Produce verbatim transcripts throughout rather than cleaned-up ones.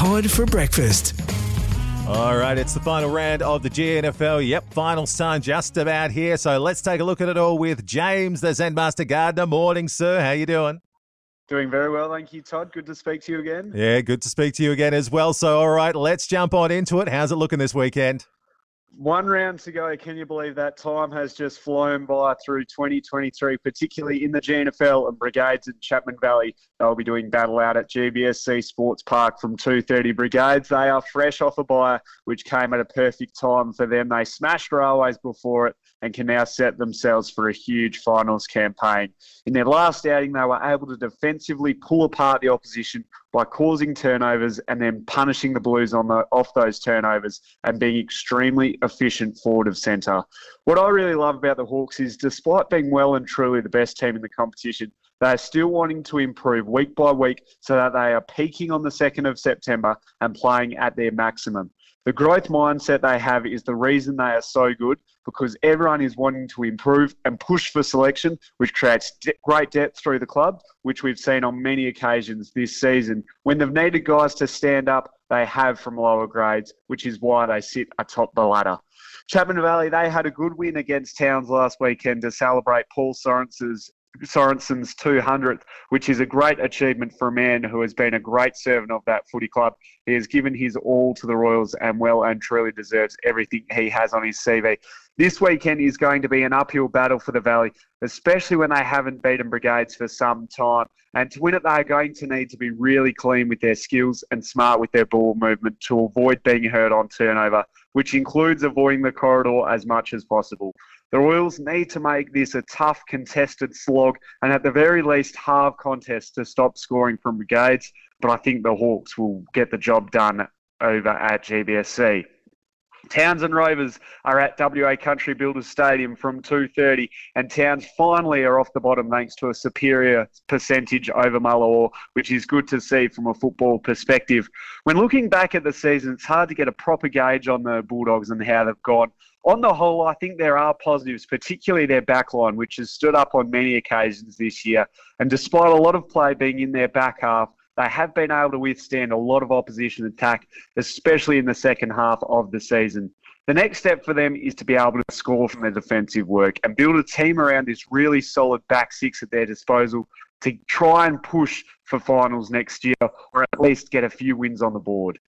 Tired for breakfast. All right, it's the final round of the G N F L. Yep, final sun just about here. So let's take a look at it all with James, the Zen Master Gardener. Morning, sir. How you doing? Doing very well, thank you, Todd. Good to speak to you again. Yeah, good to speak to you again as well. So, all right, let's jump on into it. How's it looking this weekend? One round to go. Can you believe that time has just flown by through twenty twenty-three, particularly in the G N F L, and Brigades in Chapman Valley. They'll be doing battle out at G B S C Sports Park from two thirty. Brigades, they are fresh off a bye, which came at a perfect time for them. They smashed Railways before it and can now set themselves for a huge finals campaign. In their last outing, they were able to defensively pull apart the opposition by causing turnovers and then punishing the Blues on the, off those turnovers and being extremely efficient forward of centre. What I really love about the Hawks is, despite being well and truly the best team in the competition, they're still wanting to improve week by week so that they are peaking on the second of September and playing at their maximum. The growth mindset they have is the reason they are so good, because everyone is wanting to improve and push for selection, which creates de- great depth through the club, which we've seen on many occasions this season. When they've needed guys to stand up, they have from lower grades, which is why they sit atop the ladder. Chapman Valley, they had a good win against Towns last weekend to celebrate Paul Sorensen's Sorensen's two hundredth, which is a great achievement for a man who has been a great servant of that footy club. He has given his all to the Royals and well and truly deserves everything he has on his C V. This weekend is going to be an uphill battle for the Valley, especially when they haven't beaten Brigades for some time. And to win it, they are going to need to be really clean with their skills and smart with their ball movement to avoid being hurt on turnover, which includes avoiding the corridor as much as possible. The Royals need to make this a tough, contested slog and at the very least halve contests to stop scoring from Brigades, but I think the Hawks will get the job done over at G B S C. Townsville Rovers are at W A Country Builders Stadium from two thirty, and Towns finally are off the bottom thanks to a superior percentage over Mullewa, which is good to see from a football perspective. When looking back at the season, it's hard to get a proper gauge on the Bulldogs and how they've gone. On the whole, I think there are positives, particularly their backline, which has stood up on many occasions this year. And despite a lot of play being in their back half, they have been able to withstand a lot of opposition attack, especially in the second half of the season. The next step for them is to be able to score from their defensive work and build a team around this really solid back six at their disposal to try and push for finals next year, or at least get a few wins on the board.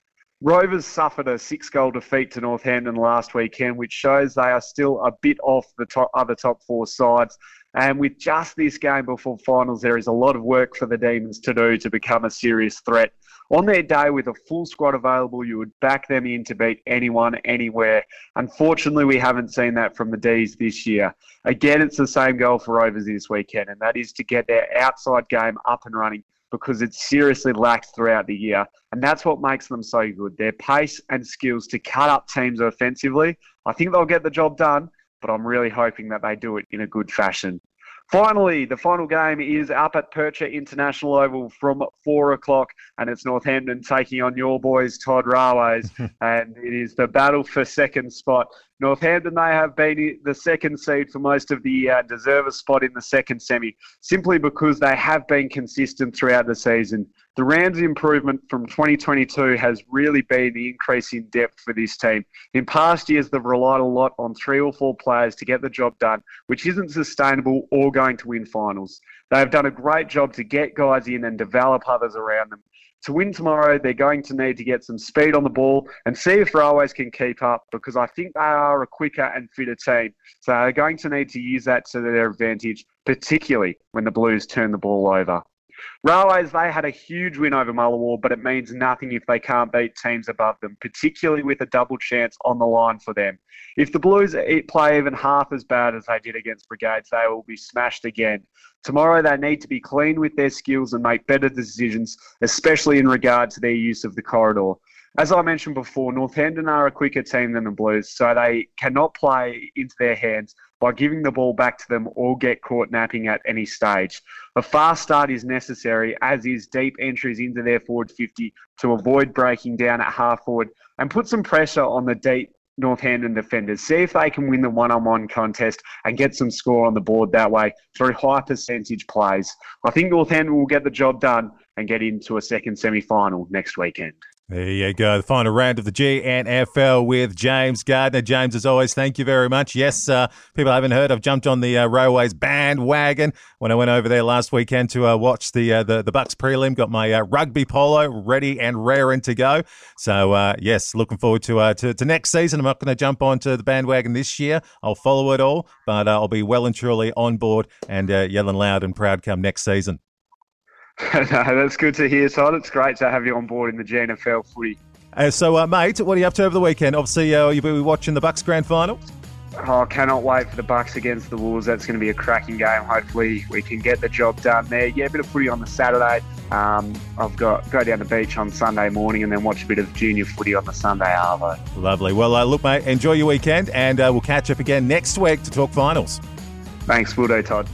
Rovers suffered a six-goal defeat to Northampton last weekend, which shows they are still a bit off the top, other top four sides. And with just this game before finals, there is a lot of work for the Demons to do to become a serious threat. On their day, with a full squad available, you would back them in to beat anyone, anywhere. Unfortunately, we haven't seen that from the Ds this year. Again, it's the same goal for Rovers this weekend, and that is to get their outside game up and running, because it's seriously lacked throughout the year. And that's what makes them so good, their pace and skills to cut up teams offensively. I think they'll get the job done, but I'm really hoping that they do it in a good fashion. Finally, the final game is up at Percher International Oval from four o'clock, and it's Northampton taking on your boys, Todd Railways, and it is the battle for second spot. Northampton, they have been the second seed for most of the year and deserve a spot in the second semi, simply because they have been consistent throughout the season. The Rams' improvement from twenty twenty-two has really been the increase in depth for this team. In past years, they've relied a lot on three or four players to get the job done, which isn't sustainable or going to win finals. They've done a great job to get guys in and develop others around them. To win tomorrow, they're going to need to get some speed on the ball and see if Railways can keep up, because I think they are a quicker and fitter team. So they're going to need to use that to their advantage, particularly when the Blues turn the ball over. Railways, they had a huge win over Mullewa, but it means nothing if they can't beat teams above them, particularly with a double chance on the line for them. If the Blues play even half as bad as they did against Brigades, they will be smashed again. Tomorrow, they need to be clean with their skills and make better decisions, especially in regard to their use of the corridor. As I mentioned before, Northampton are a quicker team than the Blues, so they cannot play into their hands by giving the ball back to them or get caught napping at any stage. A fast start is necessary, as is deep entries into their forward fifty to avoid breaking down at half forward and put some pressure on the deep Northampton defenders. See if they can win the one-on-one contest and get some score on the board that way through high percentage plays. I think Northampton will get the job done and get into a second semi-final next weekend. There you go. The final round of the G N F L with James Gardner. James, as always, thank you very much. Yes, uh, people I haven't heard, I've jumped on the uh, Railways bandwagon when I went over there last weekend to uh, watch the, uh, the the Bucks prelim. Got my uh, rugby polo ready and raring to go. So, uh, yes, looking forward to, uh, to to next season. I'm not going to jump onto the bandwagon this year. I'll follow it all, but uh, I'll be well and truly on board and uh, yelling loud and proud come next season. No, that's good to hear, Todd. It's great to have you on board in the G N F L footy. Uh, so, uh, mate, what are you up to over the weekend? Obviously, uh, you'll be watching the Bucks grand final. Oh, I cannot wait for the Bucks against the Wolves. That's going to be a cracking game. Hopefully, we can get the job done there. Yeah, a bit of footy on the Saturday. Um, I've got go down the beach on Sunday morning and then watch a bit of junior footy on the Sunday arvo. Lovely. Well, uh, look, mate, enjoy your weekend, and uh, we'll catch up again next week to talk finals. Thanks, will do, Todd.